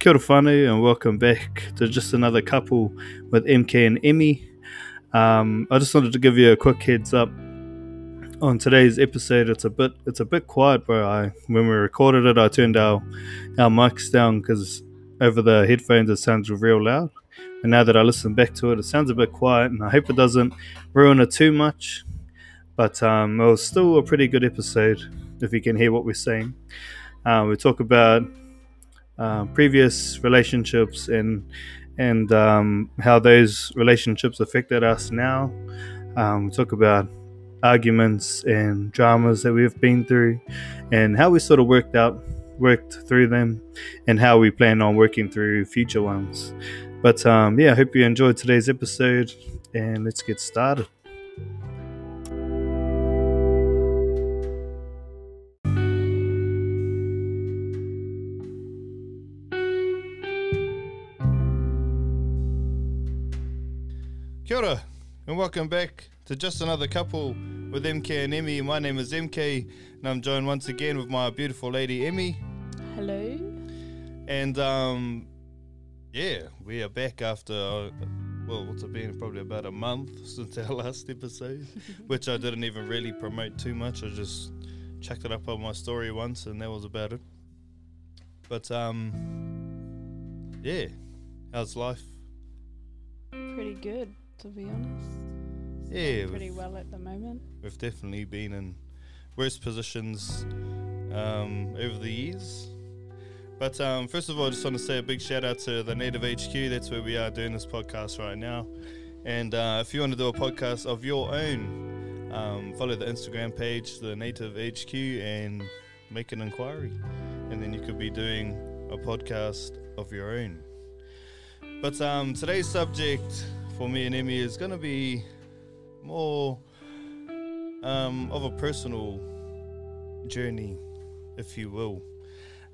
Kia ora whanau and welcome back to Just Another Couple with MK and Emmy. I just wanted to give you a quick heads up on today's episode. It's a bit quiet, bro. When we recorded it, I turned our mics down because over the headphones it sounds real loud. And now that I listen back to it, it sounds a bit quiet, and I hope it doesn't ruin it too much. But it was still a pretty good episode, if you can hear what we're saying. We talk about previous relationships and how those relationships affected us now. We talk about arguments and dramas that we've been through, and how we sort of worked through them, and how we plan on working through future ones. But yeah, I hope you enjoyed today's episode, and let's get started. Kia ora, and welcome back to Just Another Couple with MK and Emmy. My name is MK, and I'm joined once again with my beautiful lady Emmy. Hello. And yeah, we are back after, well, what's it been? Probably about a month since our last episode, which I didn't even really promote too much. I just chucked it up on my story once, and that was about it. But yeah, how's life? Pretty good, to be honest. It's pretty well at the moment. We've definitely been in worse positions over the years, but first of all, I just want to say a big shout out to The Native HQ. That's where we are doing this podcast right now. And if you want to do a podcast of your own, follow the Instagram page, The Native HQ, and make an inquiry, and then you could be doing a podcast of your own. But today's subject for me and Emmy is going to be more of a personal journey, if you will.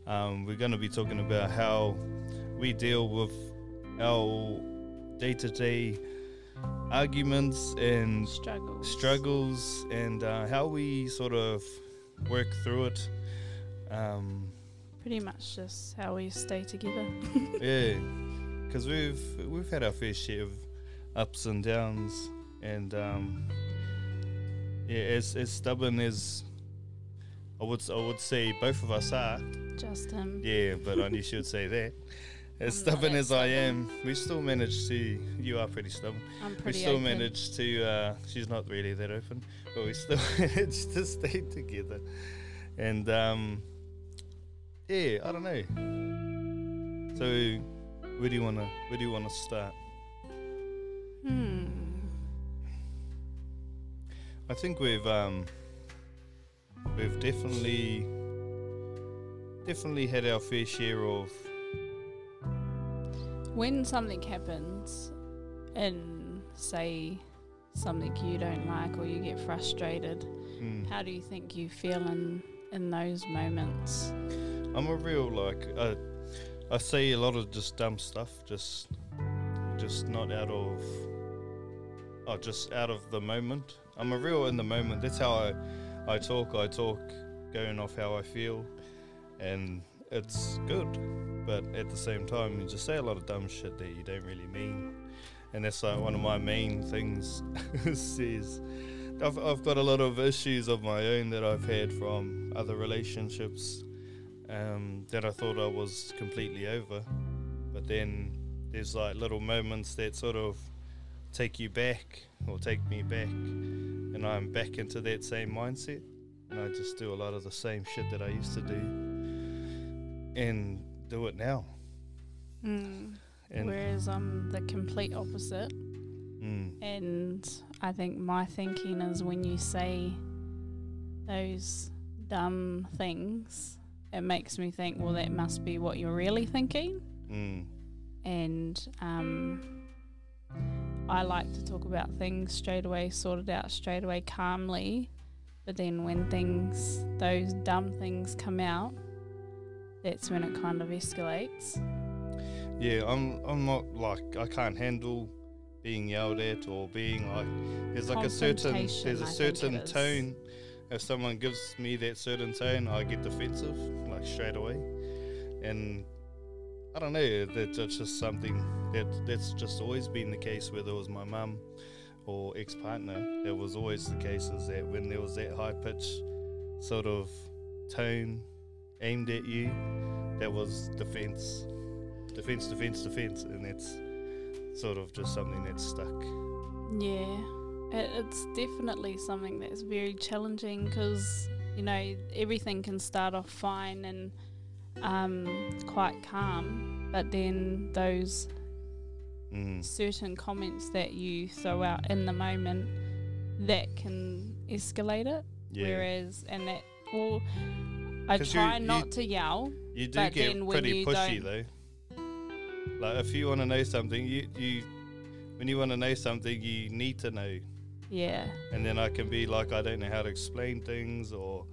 We're going to be talking about how we deal with our day-to-day arguments and struggles and how we sort of work through it. Pretty much just how we stay together. Yeah. Because we've had our fair share of ups and downs, and yeah, as stubborn as I would say both of us are. Just him. Yeah, but I knew she would say that. As stubborn as I am, we still manage to. You are pretty stubborn. I'm pretty. We still manage to. She's not really that open, but we still manage to stay together. And yeah, I don't know. So. Where do you wanna start? I think we've definitely had our fair share of. When something happens, and say something you don't like or you get frustrated, how do you think you feel in those moments? I'm a real I say a lot of just dumb stuff, just not out of, oh, just out of the moment. I'm a real in the moment. That's how I talk, going off how I feel, and it's good. But at the same time, you just say a lot of dumb shit that you don't really mean, and that's like one of my main things. Says I've got a lot of issues of my own that I've had from other relationships. That I thought I was completely over, but then there's like little moments that sort of take me back, and I'm back into that same mindset, and I just do a lot of the same shit that I used to do and do it now. And whereas I'm the complete opposite. And I think my thinking is when you say those dumb things, it makes me think, well, that must be what you're really thinking. And I like to talk about things straight away, sort it out straight away, calmly. But then when those dumb things come out, that's when it kind of escalates. Yeah, I'm not like, I can't handle being yelled at or being like, there's like a certain tone. If someone gives me that certain tone, I get defensive, like straight away. And I don't know, that's just something that's just always been the case, whether it was my mum or ex-partner. It was always the case is that when there was that high-pitched sort of tone aimed at you, that was defense, defense, defense, defense, and that's sort of just something that's stuck. Yeah, it's definitely something that's very challenging because, you know, everything can start off fine and quite calm, but then those certain comments that you throw out in the moment, that can escalate it. Yeah. Whereas, and that, or I try not to yell. You do get pretty pushy though. Like if you want to know something, you when you want to know something, you need to know. Yeah. And then I can be like, I don't know how to explain things, or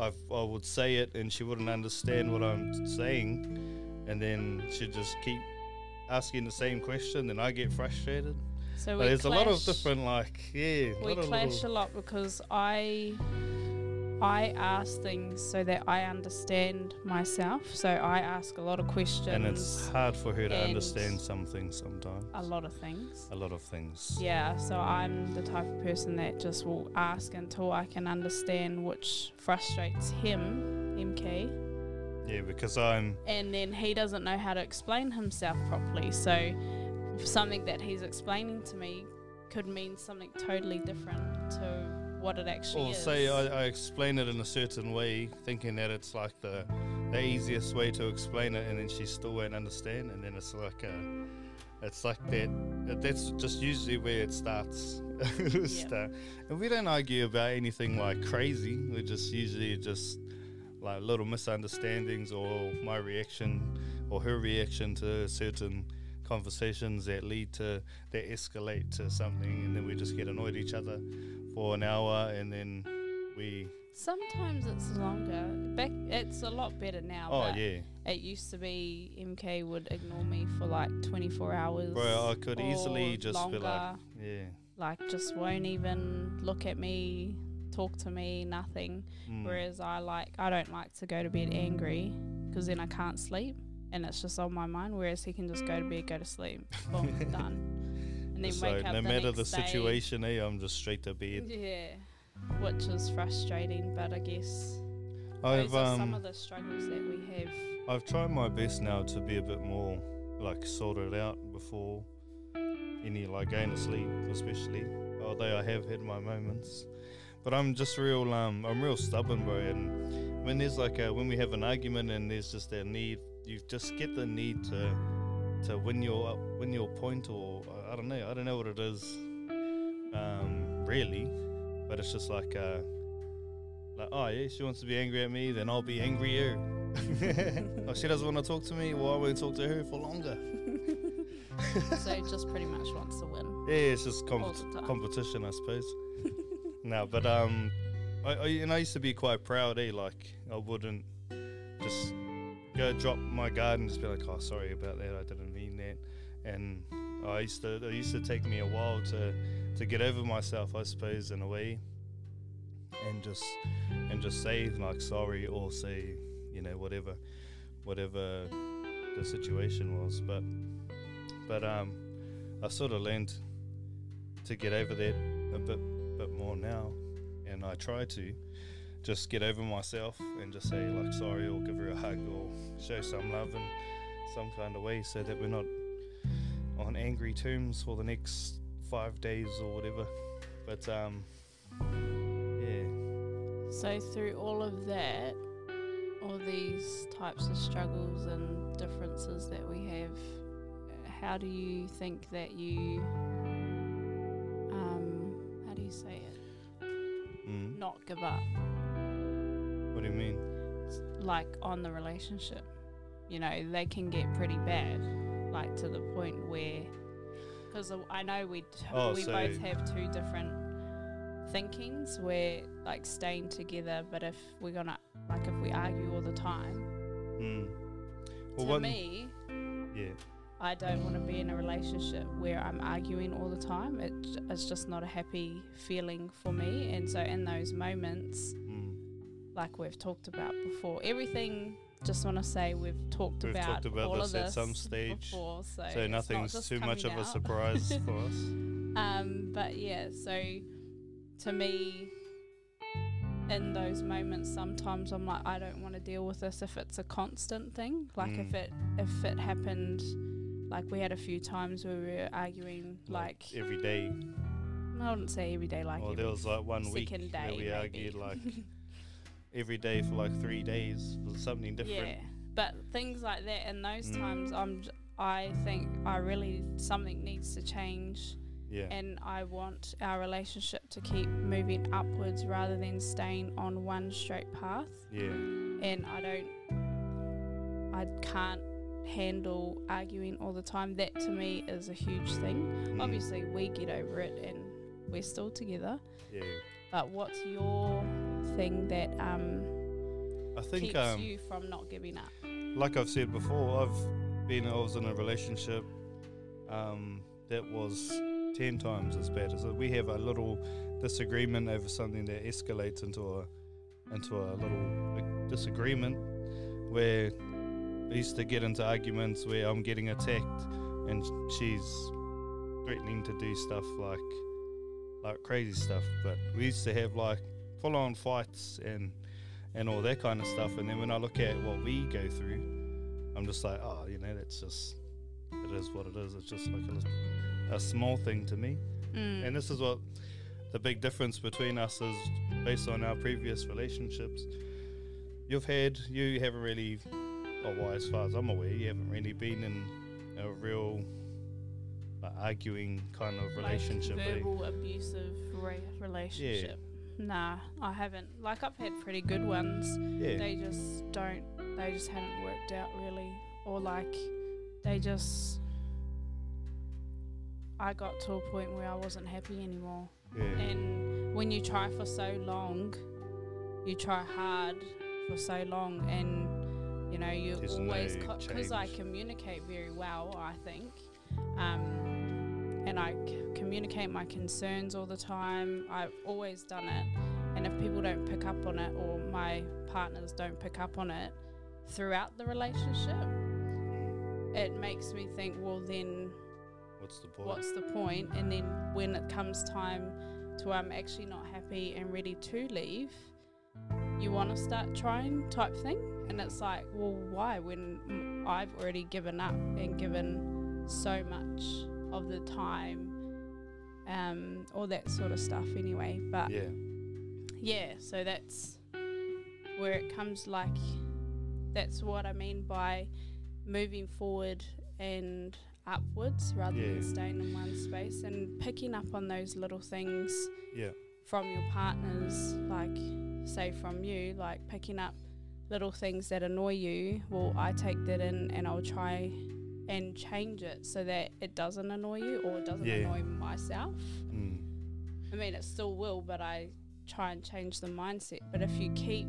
I would say it and she wouldn't understand what I'm saying, and then she'd just keep asking the same question, and I get frustrated. So there's clash, a lot of different, like, yeah. We clash a lot because I ask things so that I understand myself. So I ask a lot of questions. And it's hard for her to understand some things sometimes. A lot of things. A lot of things. Yeah, so I'm the type of person that just will ask until I can understand, which frustrates him, MK. Yeah, because I'm... And then he doesn't know how to explain himself properly. So something that he's explaining to me could mean something totally different to what it actually is. Or say I explain it in a certain way, thinking that it's like the easiest way to explain it, and then she still won't understand, and then it's like that. That's just usually where it starts. Yep. And we don't argue about anything like crazy. We just usually just like little misunderstandings, or my reaction or her reaction to certain conversations that lead to, that escalate to something, and then we just get annoyed at each other for an hour, and then we... Sometimes it's longer. It's a lot better now. Oh, yeah. It used to be MK would ignore me for like 24 hours. Bro, I could easily just longer, be like... Yeah. Like, just won't even look at me, talk to me, nothing. Whereas I don't like to go to bed angry, because then I can't sleep, and it's just on my mind, whereas he can just go to bed, go to sleep. Boom, done. And then wake up no matter the situation, I'm just straight to bed. Yeah, which is frustrating, but I guess those are some of the struggles that we have. I've tried my best now to be a bit more like sorted out before any like going to sleep, especially. Although I have had my moments, but I'm just real. I'm real stubborn, bro. And when there's like when we have an argument and there's just that need, you just get the need to win your point, or I don't know what it is, really, but it's just like oh yeah, she wants to be angry at me, then I'll be angrier. Oh, she doesn't want to talk to me, well I won't talk to her for longer. So it just pretty much wants to win. Yeah, it's just competition, I suppose. No, but I used to be quite proud, like I wouldn't just go drop my guard and just be like, oh sorry about that, I didn't mean that. And it used to take me a while to get over myself, I suppose, in a way, and just say like sorry, or say, you know, whatever the situation was. But I sort of learned to get over that a bit more now, and I try to just get over myself and just say like sorry, or give her a hug, or show some love in some kind of way, so that we're not on angry terms for the next 5 days or whatever. But yeah, so through all of that, all these types of struggles and differences that we have, how do you think that you how do you say it, not give up? What do you mean? It's like on the relationship, you know, they can get pretty bad, like to the point where, because I know we both have two different thinkings, where like staying together, but if we're gonna, like if we argue all the time, well, to me, yeah, I don't want to be in a relationship where I'm arguing all the time. It's just not a happy feeling for me. And so in those moments, like we've talked about before, everything just want to say we've talked about all of this at some stage before, so nothing's too much of a surprise for us. But yeah, so to me, in those moments, sometimes I'm like, I don't want to deal with this if it's a constant thing. Like if it happened, like we had a few times where we were arguing, like every day. I wouldn't say every day, like. Well, there was like 1 week that we argued like every day for like 3 days for something different. Yeah, but things like that. And those times, I think something needs to change. Yeah. And I want our relationship to keep moving upwards rather than staying on one straight path. Yeah. And I can't handle arguing all the time. That to me is a huge thing. Obviously we get over it and we're still together. Yeah. But what's your thing that I think keeps you from not giving up? Like I've said before, I was in a relationship that was 10 times as bad as it. We have a little disagreement over something that escalates into a little disagreement where we used to get into arguments where I'm getting attacked and she's threatening to do stuff like crazy stuff. But we used to have like full-on fights and all that kind of stuff. And then when I look at what we go through, I'm just like, oh, you know, that's just, it is what it is. It's just like a small thing to me. And this is what the big difference between us is. Based on our previous relationships, you haven't really, well, as far as I'm aware, you haven't really been in a real arguing kind of relationship, like verbal abusive relationship. Yeah. Nah, I haven't. Like, I've had pretty good ones. Yeah. They just hadn't worked out really, or like they just, I got to a point where I wasn't happy anymore. Yeah. And when you try for so long, you try hard for so long, and you know, you always, because I communicate very well, I think, and I communicate my concerns all the time. I've always done it, and if people don't pick up on it, or my partners don't pick up on it throughout the relationship, it makes me think, well then, What's the point? And then when it comes time to I'm actually not happy and ready to leave, you want to start trying, type thing. And it's like, well, why, when I've already given up and given so much of the time, all that sort of stuff anyway. But yeah, so that's where it comes, like, that's what I mean by moving forward and upwards rather than staying in one space, and picking up on those little things from your partners, like, say from you, like picking up little things that annoy you. Well, I take that in and I'll try and change it so that it doesn't annoy you, or it doesn't annoy myself. I mean, it still will, but I try and change the mindset. But if you keep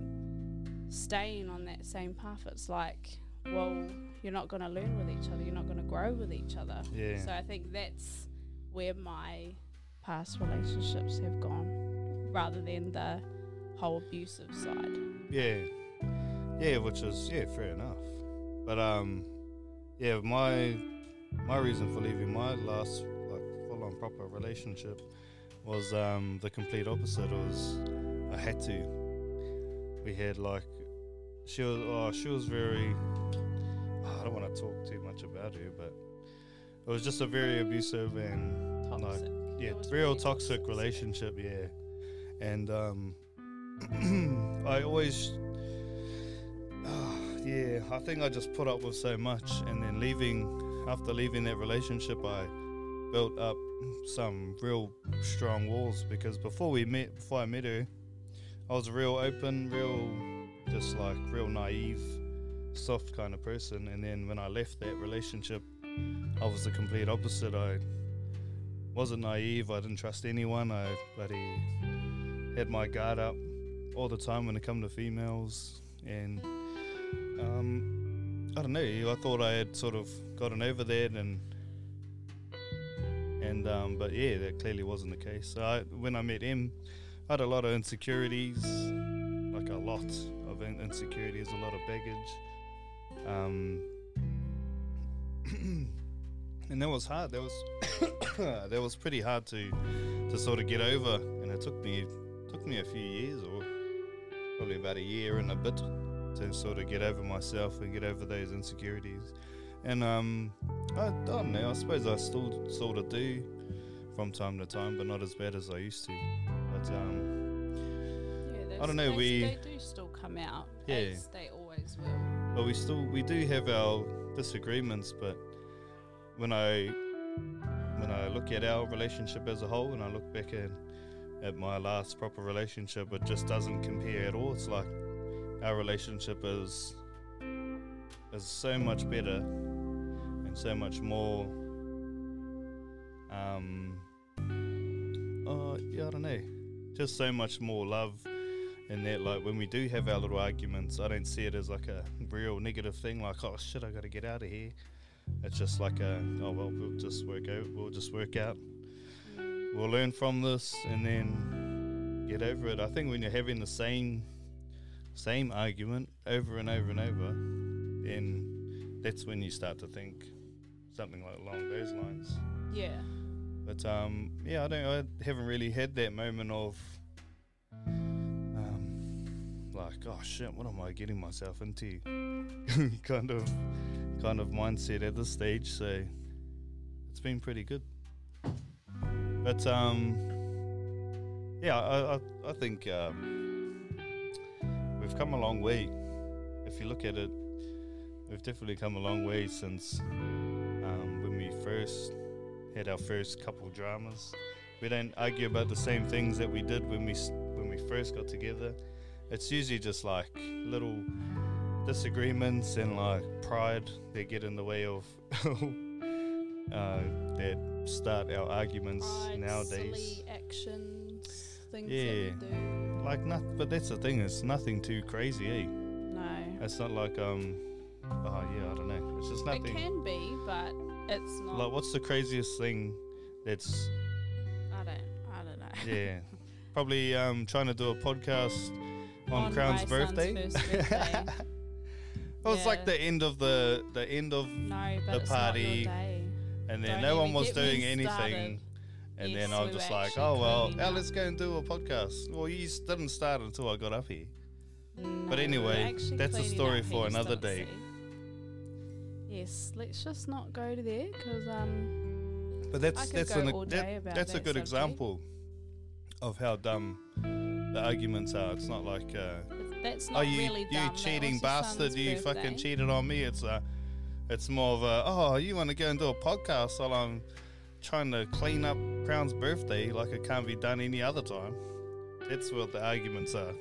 staying on that same path, it's like, well, you're not going to learn with each other, you're not going to grow with each other. Yeah. So I think that's where my past relationships have gone, rather than the whole abusive side. Yeah, which is, fair enough. But, my reason for leaving my last, like, full-on proper relationship was the complete opposite. It was, I had to. We had, like, she was very... I don't want to talk too much about her, but it was just a very abusive and toxic. Like, real toxic relationship. Yeah. And I always I think I just put up with so much. And then after leaving that relationship, I built up some real strong walls, because before I met her, I was real open, real just like real naive, soft kind of person. And then when I left that relationship, I was the complete opposite. I wasn't naive, I didn't trust anyone, I bloody had my guard up all the time when it come to females. And I don't know, I thought I had sort of gotten over that, and but yeah, that clearly wasn't the case. So when I met Em, I had a lot of insecurities, like a lot of insecurities, a lot of baggage. And that was hard. That was that was pretty hard to sort of get over, and it took me a few years, or probably about a year and a bit, to sort of get over myself and get over those insecurities. And I don't know, I suppose I still sort of do from time to time, but not as bad as I used to. But I don't know, they do still come out, yeah, as they always will. But we do have our disagreements, but when I look at our relationship as a whole, and I look back at my last proper relationship, it just doesn't compare at all. It's like our relationship is so much better and so much more. I don't know, just so much more love, and that, like, when we do have our little arguments, I don't see it as like a real negative thing, like, oh shit, I gotta get out of here. It's just like we'll just work out, we'll learn from this, and then get over it. I think when you're having the same argument over and over and over, then that's when you start to think something like along those lines. Yeah. But yeah, I haven't really had that moment of like, oh shit, what am I getting myself into? kind of mindset at this stage, so it's been pretty good. But yeah, I think we've come a long way. If you look at it, we've definitely come a long way since when we first had our first couple dramas. We don't argue about the same things that we did when we first got together. It's usually just like little disagreements and like pride that get in the way of that start our arguments nowadays. Silly actions, things, yeah, that we do. Like but that's the thing, it's nothing too crazy, eh? No. It's not like oh yeah, I don't know. It's just nothing. It can be, but it's not. Like, what's the craziest thing that's? I don't know. Yeah, probably trying to do a podcast on Crown's birthday. Well, yeah. It's like the end of the party, and then no one was doing anything, and then I was just like, oh well, now let's go and do a podcast. Well, you didn't start until I got up here. No, but anyway, that's a story for another day. Yes, let's just not go to there, because but that's a good example of how dumb the arguments are. It's not like that's not really dumb. You cheating bastard! You fucking cheated on me. It's more of a, oh, you want to go and do a podcast while I'm trying to clean up Crown's birthday, like it can't be done any other time. That's what the arguments are. Yes,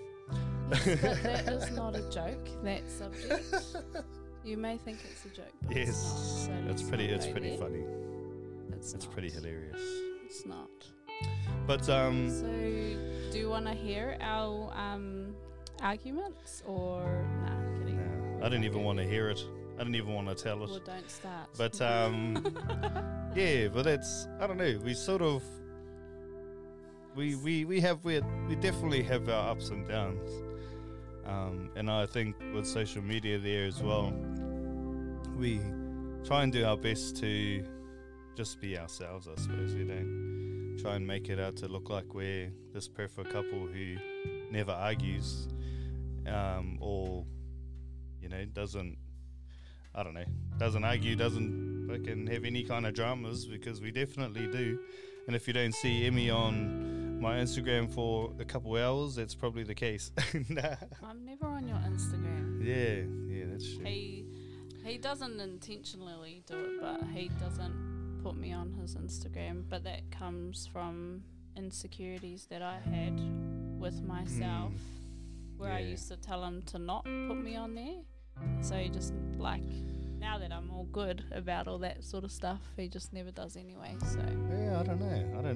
but that is not a joke, that subject. You may think it's a joke, but yes, it's not. So it's pretty funny. It's pretty hilarious. It's not. But so do you want to hear our arguments, or nah, kidding. No, I didn't even want to hear it. I didn't even want to tell it. Well, don't start. But yeah, but that's, I don't know. We sort of we definitely have our ups and downs. And I think with social media there as well, we try and do our best to just be ourselves, I suppose. We don't try and make it out to look like we're this perfect couple who never argues, or, you know, doesn't argue, doesn't fucking have any kind of dramas, because we definitely do. And if you don't see Emmy on my Instagram for a couple hours, that's probably the case. Nah. I'm never on your Instagram. Yeah, that's true. He doesn't intentionally do it, but he doesn't put me on his Instagram. But that comes from insecurities that I had with myself, where I used to tell him to not put me on there. So he just, like, now that I'm all good about all that sort of stuff, he just never does anyway, so. Yeah, I don't know.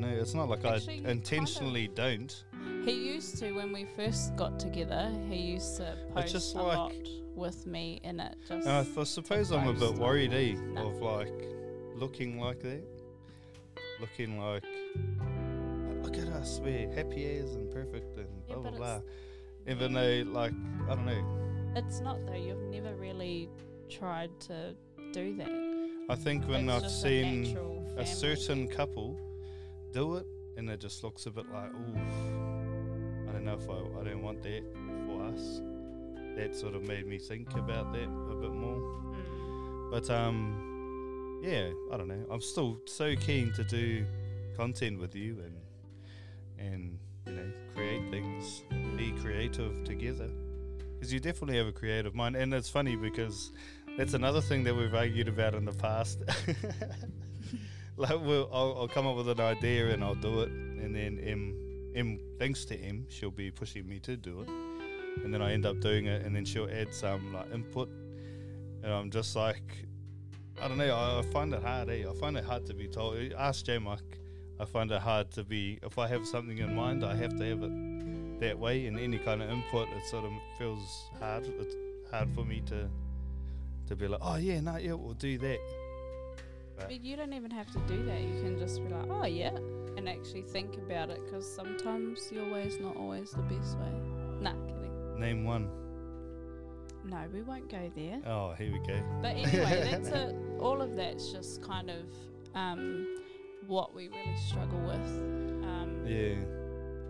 It's not like actually, I intentionally kind of don't. He used to, when we first got together, he used to post just a lot with me in it. Just, and I suppose I'm a bit worried, of like, looking like that. Looking like, look at us, we're happy as and perfect and blah, blah, blah. Even though, like, I don't know. It's not, though. You've never really tried to do that. I think when I've seen a certain couple do it, and it just looks a bit like, ooh, I don't know if I don't want that for us. That sort of made me think about that a bit more. Mm. But yeah, I don't know. I'm still so keen to do content with you and you know, create things, be creative together. Because you definitely have a creative mind, and it's funny because that's another thing that we've argued about in the past. Like I'll come up with an idea and I'll do it, and then Em, thanks to Em, she'll be pushing me to do it, and then I end up doing it, and then she'll add some like input, and I'm just like, I don't know, I find it hard, eh? I find it hard to be told. Ask J-Mark, I find it hard to be, if I have something in mind, I have to have it that way, and any kind of input, it sort of feels hard. It's hard for me to be like, oh yeah, no, yeah, we'll do that. But you don't even have to do that. You can just be like, oh yeah, and actually think about it, because sometimes your way is not always the best way. Nah, kidding. Name one. No, we won't go there. Oh, here we go. But anyway, that's it. All of that's just kind of what we really struggle with. Yeah.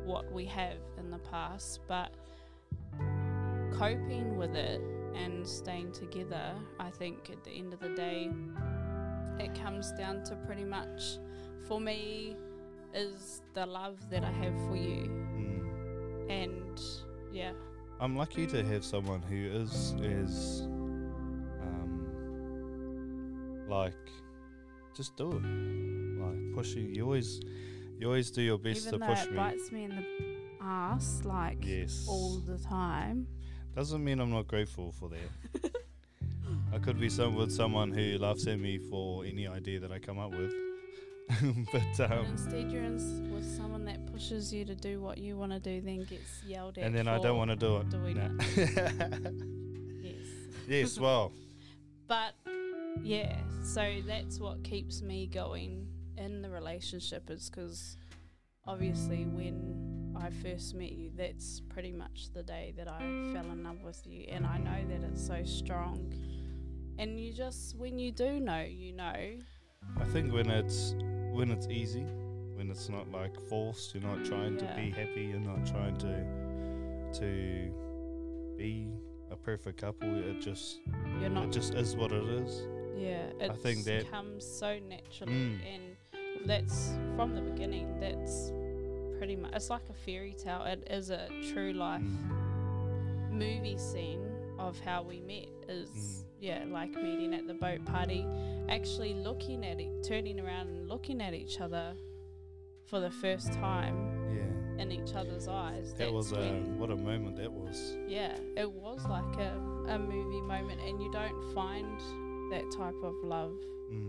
What we have in the past, but coping with it and staying together. I think at the end of the day, it comes down to pretty much, for me, is the love that I have for you. Mm. And yeah, I'm lucky to have someone who is like, just do it, like push you. You always do your best to push me. Even though it bites me in the ass, like, yes, all the time, doesn't mean I'm not grateful for that. I could be with someone who laughs at me for any idea that I come up with. But instead you're with someone that pushes you to do what you want to do, then gets yelled at, and then I don't want to do it. Yes, well. But yeah, so that's what keeps me going in the relationship, is because obviously when I first met you, that's pretty much the day that I fell in love with you, and I know that it's so strong. And you just, when you do know, you know. I think when it's easy, when it's not like forced, you're not trying to be happy, you're not trying to be a perfect couple. It just, it just is what it is. Yeah, it comes so naturally, and that's from the beginning. That's pretty much, it's like a fairy tale. It is a true life movie scene of how we met. Is like meeting at the boat party, actually turning around and looking at each other for the first time in each other's eyes. That was what a moment that was. Yeah, it was like a movie moment, and you don't find that type of love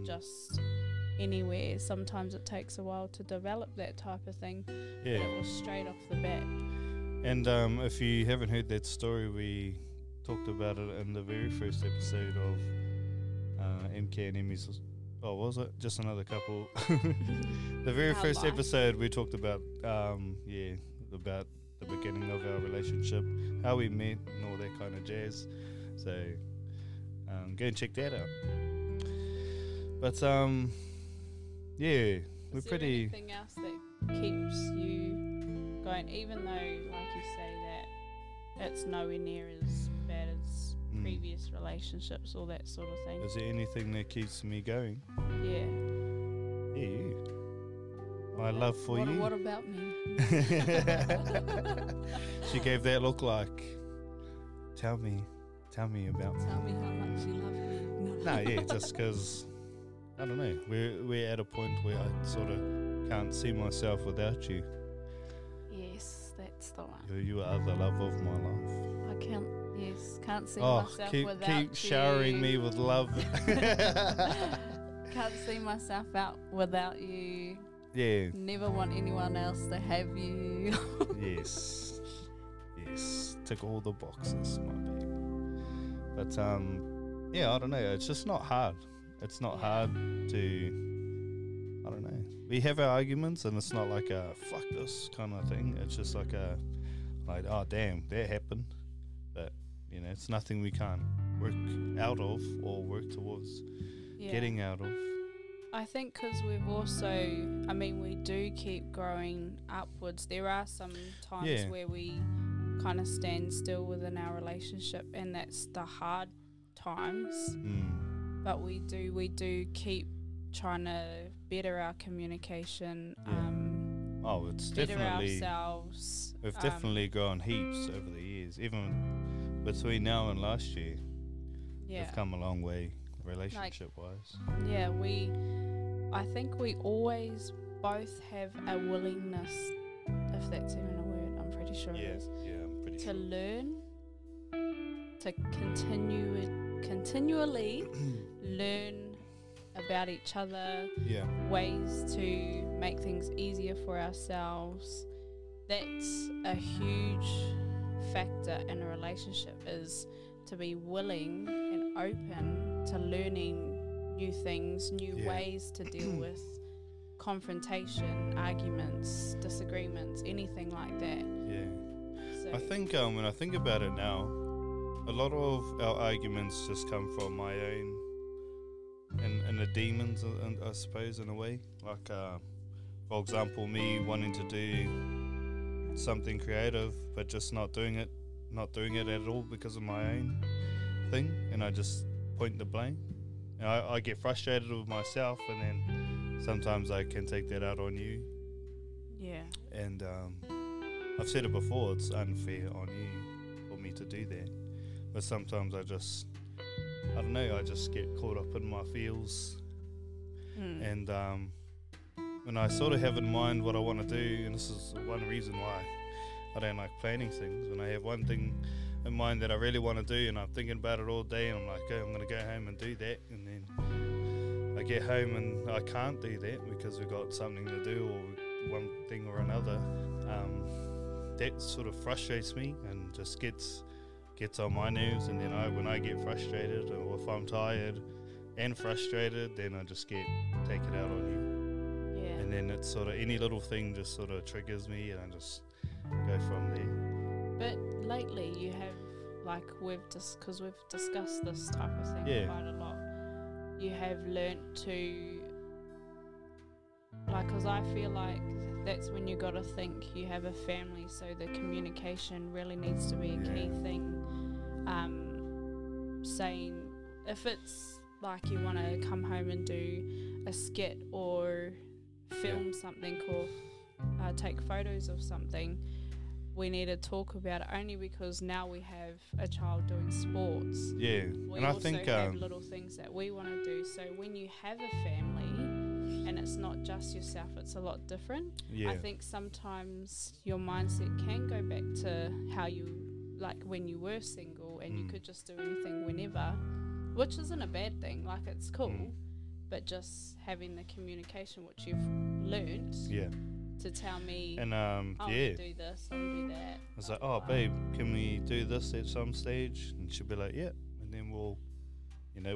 just anywhere. Sometimes it takes a while to develop that type of thing. Yeah, it was straight off the bat. And if you haven't heard that story, we talked about it in the very first episode of MK and Emmy's. Oh, was it just another couple? The very first episode we talked about, about the beginning of our relationship, how we met, and all that kind of jazz. So go and check that out. But we're pretty. Anything else that keeps you going, even though, like you say, that it's nowhere near as bad as previous relationships, all that sort of thing. Is there anything that keeps me going? Yeah. Yeah, my love for you. What about me? She gave that look like, tell me about me. Tell me how much you love me. No, yeah, just because, I don't know, we're at a point where I sort of can't see myself without you. Yes, that's the one. You are the love of my life. I can't. Yes, can't see myself without you. Keep showering me with love. Can't see myself out without you. Yeah. Never want anyone else to have you. Yes. Yes. Tick all the boxes, my baby. But I don't know. It's just not hard. It's not hard to, I don't know. We have our arguments, and it's not like a fuck this kind of thing. It's just like oh damn, that happened. But, you know, it's nothing we can't work out of or work towards getting out of. I think because we've also, I mean, we do keep growing upwards. There are some times where we kind of stand still within our relationship, and that's the hard times. But we do keep trying to better our communication. It's definitely ourselves. We've definitely grown heaps over the years, even between now and last year. We've come a long way relationship wise. I think we always both have a willingness, if that's even a word, I'm pretty sure it is. Yeah, I'm pretty sure. To learn, to continually learn about each other, ways to make things easier for ourselves. That's a huge factor in a relationship, is to be willing and open to learning new things, new ways to deal with confrontation, arguments, disagreements, anything like that. So I think when I think about it now, a lot of our arguments just come from my own and the demons, I suppose, in a way. Like, for example, me wanting to do something creative but just not doing it at all because of my own thing, and I just point the blame. And I get frustrated with myself, and then sometimes I can take that out on you. And I've said it before, it's unfair on you for me to do that. But sometimes I just get caught up in my feels. And when I sort of have in mind what I want to do, and this is one reason why I don't like planning things. When I have one thing in mind that I really want to do, and I'm thinking about it all day, and I'm like, oh, I'm going to go home and do that, and then I get home and I can't do that because we've got something to do, or one thing or another. That sort of frustrates me and just gets on my nerves, and then when I get frustrated, or if I'm tired and frustrated, then I just take it out on you. And then it's sort of any little thing just sort of triggers me, and I just go from there. But lately you have, like, because we've discussed this type of thing quite a lot, you have learnt to, like, because I feel like that's when you got to think you have a family, so the communication really needs to be a key thing. Saying if it's like you want to come home and do a skit or film something, or take photos of something, we need to talk about it, only because now we have a child doing sports. We and also I think have little things that we want to do. So when you have a family and it's not just yourself, it's a lot different. I think sometimes your mindset can go back to how you, like, when you were single and you could just do anything whenever, which isn't a bad thing, like, it's cool. But just having the communication, which you've learnt to tell me, and I want to do this, I want to do that. I was like, oh, babe, can we do this at some stage? And she'd be like, yeah, and then we'll,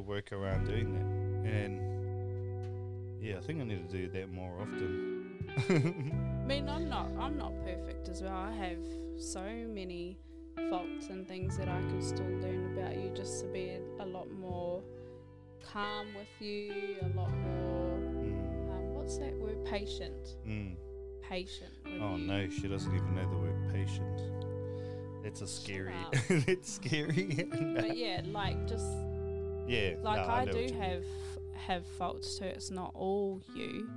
work around doing that. And I think I need to do that more often. I mean, I'm not perfect as well. I have so many faults and things that I can still learn about you, just to be a lot more calm with you, a lot more what's that word, patient with you. No, she doesn't even know the word patient. That's a scary that's scary. But I do have faults too. It's not all you,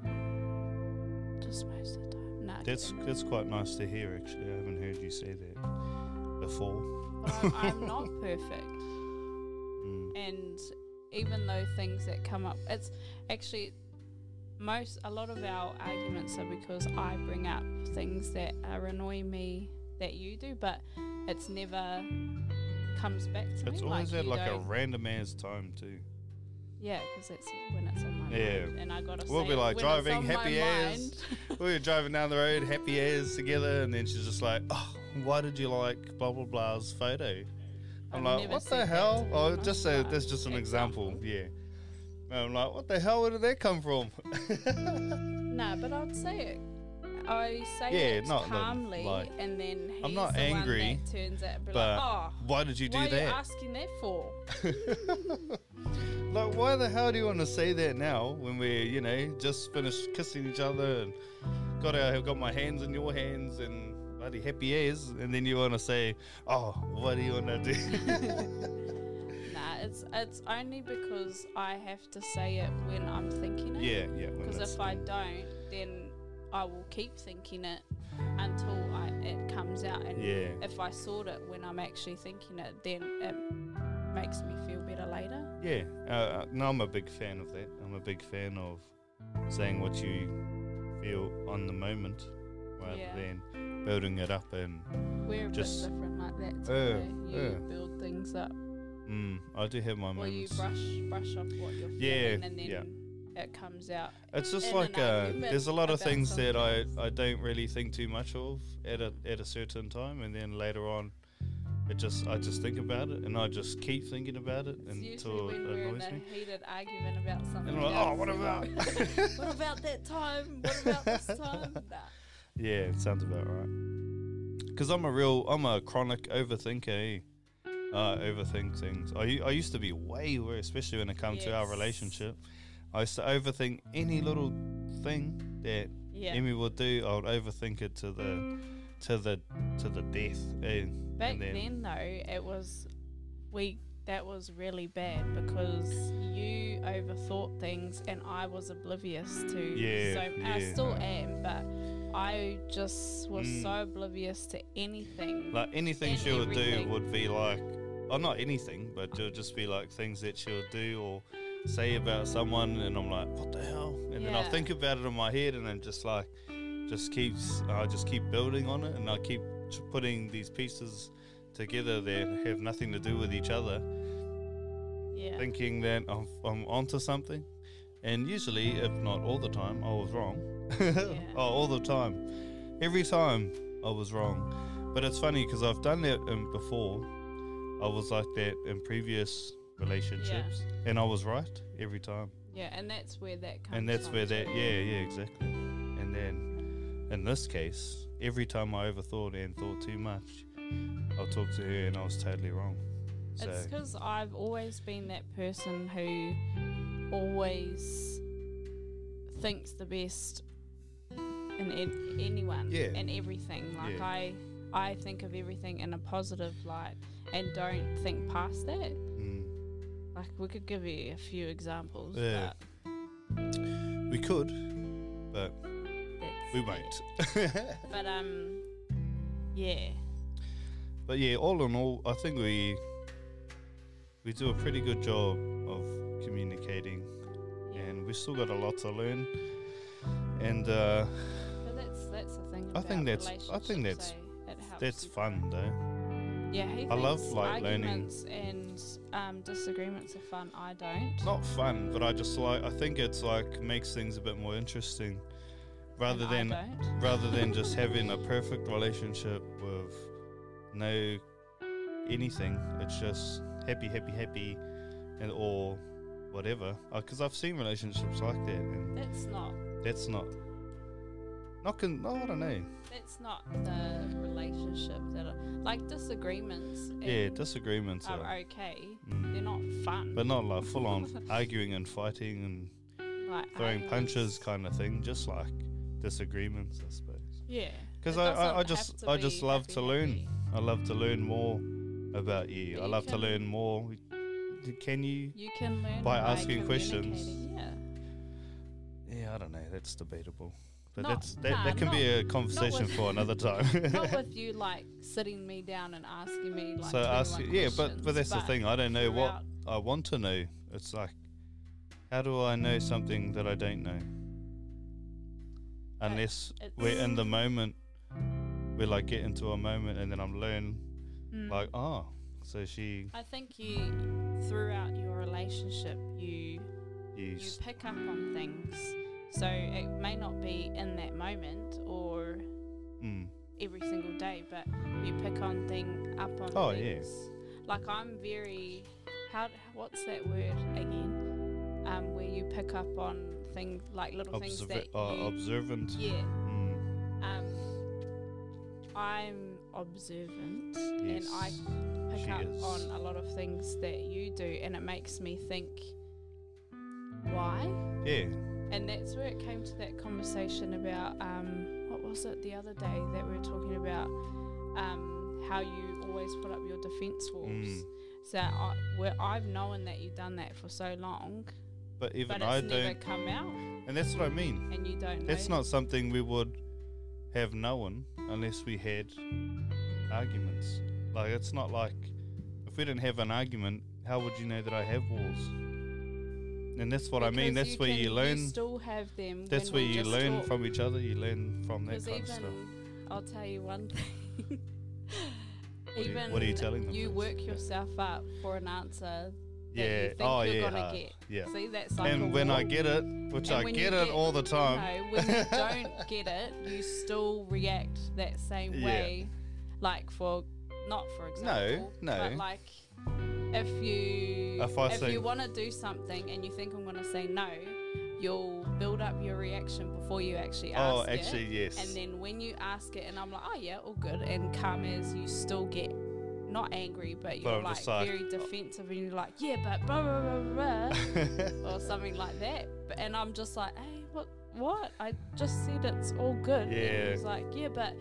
just most of the time. That's quite nice to hear, actually. I haven't heard you say that before. I'm not perfect. And even though things that come up, it's actually a lot of our arguments are because I bring up things that are annoying me that you do, but it's never comes back to me. It's always at like a random ass time too. Yeah, because that's when it's on my mind, and I gotta. We'll be like driving happy ass. We were driving down the road happy ass together, and then she's just like, "Oh, why did you like blah blah blah's photo?" I'm like, what the hell? Oh, that's just an example. And I'm like, what the hell? Where did that come from? But I'd say it. Oh, say it calmly, like, and then he's I'm not the angry, one that turns out and be like, oh, why did you do that? What are you asking that for? Like, why the hell do you want to say that now when we're, you know, just finished kissing each other and got my hands in your hands and bloody happy as, and then you want to say, oh, what do you want to do? It's only because I have to say it when I'm thinking it. Yeah. Because if I don't, then I will keep thinking it until it comes out. And if I sort it when I'm actually thinking it, then it makes me feel better later. Yeah. No, I'm a big fan of that. I'm a big fan of saying what you feel on the moment rather than building it up. And we're just a bit different like that too. You build things up. I do have my moments. Well, you brush off what you're feeling and then it comes out. It's just like there's a lot of things that I don't really think too much of at a certain time, and then later on I just think about it, and I just keep thinking about it until it annoys me. Heated argument about something. And I'm like, oh, what about? What about that time? What about this time? Nah. Yeah, it sounds about right. Because I'm a chronic overthinker. Overthink things. I used to be way worse, especially when it comes to our relationship. I used to overthink any little thing that Emmy would do. I would overthink it to the death. And back then though, it was that was really bad because you overthought things and I was oblivious to. I still am, but I just was so oblivious to anything. Like anything she would do would be like, oh, not anything, but it would just be like things that she would do or say about someone, and I'm like, what the hell? And then I think about it in my head, and then I just keep building on it, and I keep putting these pieces together that have nothing to do with each other. Yeah. Thinking that I'm onto something, and usually, if not all the time, I was wrong. Oh, all the time. Every time I was wrong. But it's funny because I've done that before. I was like that in previous relationships, and I was right every time. Yeah, and that's where that comes from. And that's where that, exactly. And then in this case, every time I overthought and thought too much, I'll talk to her and I was totally wrong. So, it's because I've always been that person who always thinks the best and anyone and everything. Like I think of everything in a positive light and don't think past that. Like we could give you a few examples. Yeah. We could, but we won't. But But yeah, all in all, I think we do a pretty good job of communicating, and we still got a lot to learn. And but that's the thing. I think that's fun though. Yeah, I love like learning. And disagreements are fun. I don't. Not fun, but I just like. I think it's like makes things a bit more interesting, rather than just having a perfect relationship with no anything. It's just happy, and or whatever. Because I've seen relationships like that. And that's not. That's I don't know. That's not the relationship that like disagreements. Yeah, disagreements are okay. They're not fun. But not like full on arguing and fighting and like throwing punches kind of thing. Just like disagreements, I suppose. Yeah. Because I just love to learn. I love to learn more about you. I love to learn more. Can you? You can learn by asking questions. Yeah. Yeah, I don't know. That's debatable, but that can be a conversation for another time. Not with you like sitting me down and asking me like. So but that's the thing. I don't know what I want to know. It's like, how do I know something that I don't know? Unless we're in the moment, we like get into a moment, and then I'm learn, like so she. I think you, throughout your relationship, you pick up on things, so it may not be in that moment or every single day, but you pick on things. Yeah. Like I'm very what's that word again? Where you pick up on things like little things that you, observant. Yeah. I'm observant, yes, and I pick up on a lot of things that you do, and it makes me think, why? Yeah. And that's where it came to that conversation about, what was it the other day that we were talking about, how you always put up your defence walls. Mm. So where I've known that you've done that for so long, but it's never come out. And that's what I mean. And you don't know. That's not something we would have known unless we had arguments. Like, it's not like, if we didn't have an argument, how would you know that I have walls? And that's what because I mean. That's where you learn. You still have them. That's where you learn from each other. You learn from that kind of stuff. I'll tell you one thing. What are you telling them? You work yourself up for an answer. Yeah. That you think you're gonna get. Yeah. See, that's like and when I get it, which I get it all the time. No, when you don't get it, you still react that same way. Like for example. No. But like, if you want to do something and you think I'm going to say no, you'll build up your reaction before you actually ask it. Oh, actually, yes. And then when you ask it and I'm like, oh yeah, all good, and calm as you still get, not angry, but you're like very defensive and you're like, yeah, but blah, blah, blah, blah, or something like that. And I'm just like, hey, what? I just said it's all good. Yeah. And it was like, yeah, but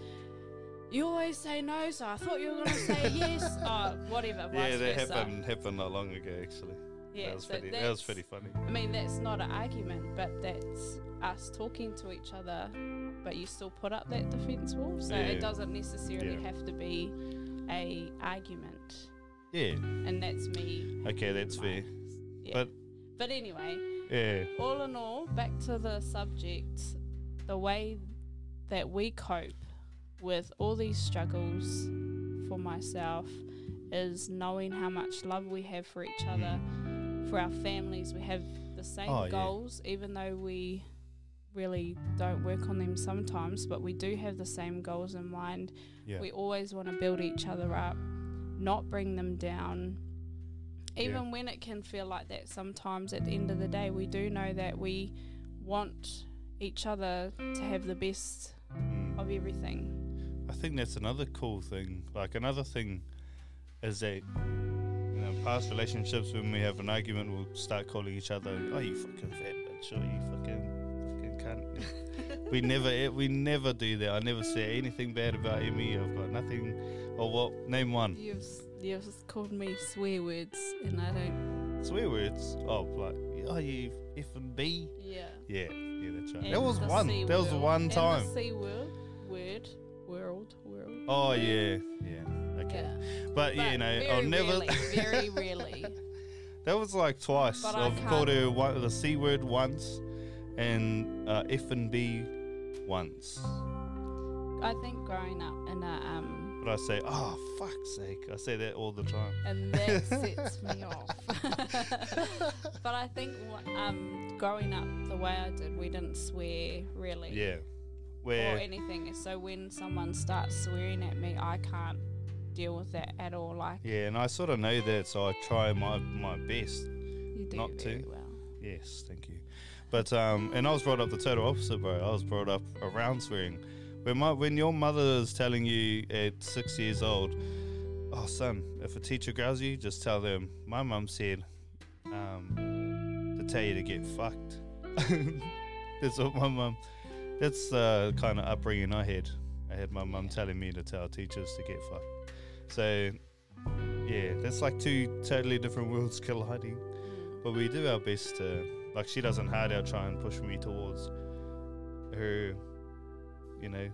you always say no, so I thought you were going to say yes. Oh, whatever. Yeah, that happened not long ago, actually. Yeah, that was pretty funny. I mean, that's not an argument, but that's us talking to each other, but you still put up that defence wall, so it doesn't necessarily have to be a argument. Yeah. And that's me. Okay, that's fair. Yeah. But anyway, all in all, back to the subject, the way that we cope with all these struggles for myself is knowing how much love we have for each other, for our families. We have the same goals, even though we really don't work on them sometimes, but we do have the same goals in mind. Yeah. We always want to build each other up, not bring them down. Even when it can feel like that sometimes, at the end of the day, we do know that we want each other to have the best of everything. I think that's another cool thing. Like, another thing is that, you know, past relationships, when we have an argument, we'll start calling each other, oh, you fucking fat bitch, or you fucking cunt. we never do that. I never say anything bad about Emmy. I've got nothing. Or what? Name one. You've called me swear words, and I don't. Swear words? Oh, like, oh, you effing B? Yeah. Yeah, yeah, that's right. And that was one. That was one time. And the C word. Oh, yeah. Okay. Yeah. But yeah, you know, I'll never. Rarely, very rarely. That was like twice. But I've called her the C word once, and F and B once. I think growing up in a But I say, oh, fuck's sake. I say that all the time. And that sets me off. But I think growing up the way I did, we didn't swear, really. Yeah. Or anything. So when someone starts swearing at me, I can't deal with that at all. Like. Yeah, and I sort of know that, so I try my best not to. You do very well. Yes, thank you. But, and I was brought up the total opposite, bro. I was brought up around swearing. When your mother is telling you at 6 years old, oh, son, if a teacher grabs you, just tell them, my mum said to tell you to get fucked. That's what my mum, that's the kind of upbringing I had. I had my mum telling me to tell teachers to get fucked. So, yeah, that's like two totally different worlds colliding. But we do our best to, like, she doesn't hard out try and push me towards her. You know,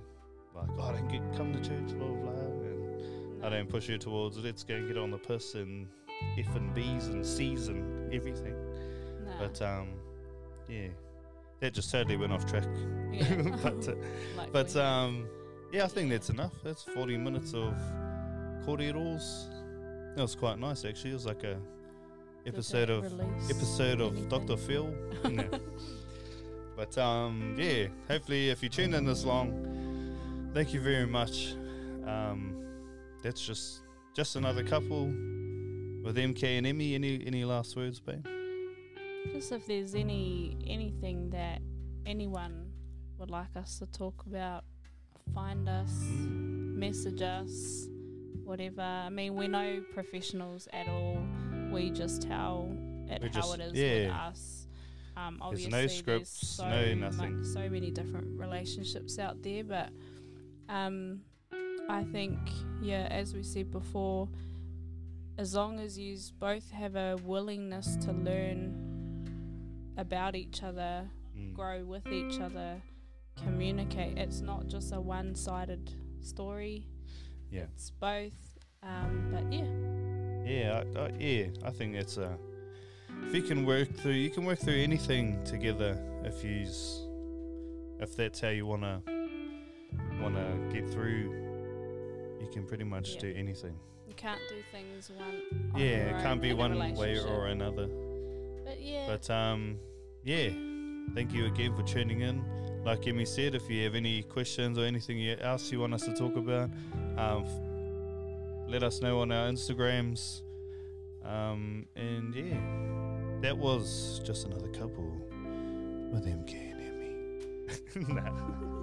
like, oh, I don't come to church, blah, blah, blah. And I don't push you towards, let's go and get on the piss and F and B's and C's and everything. No. But, yeah, that just totally went off track. Yeah. but I think that's enough. That's 40 minutes of cordials. That was quite nice, actually. It was like a episode of Dr. Phil. No. But, yeah, hopefully if you tuned in this long, thank you very much. That's just another couple with MK and Emmy. Any last words, babe? Just if there's anything that anyone would like us to talk about, find us, message us, whatever. I mean, we're no professionals at all. We just tell it how it is with us. Obviously, there's no scripts, no nothing. So many different relationships out there, but I think, as we said before, as long as you both have a willingness to learn about each other, grow with each other, communicate, it's not just a one-sided story. Yeah, it's both. But I think that's a. If you can work through, you can work through anything together. If that's how you wanna get through, you can pretty much do anything. You can't do things one. Yeah, it can't be one way or another. But yeah. But thank you again for tuning in. Like Emmy said, if you have any questions or anything else you want us to talk about, let us know on our Instagrams. And that was Just Another Couple with MK and Emmy.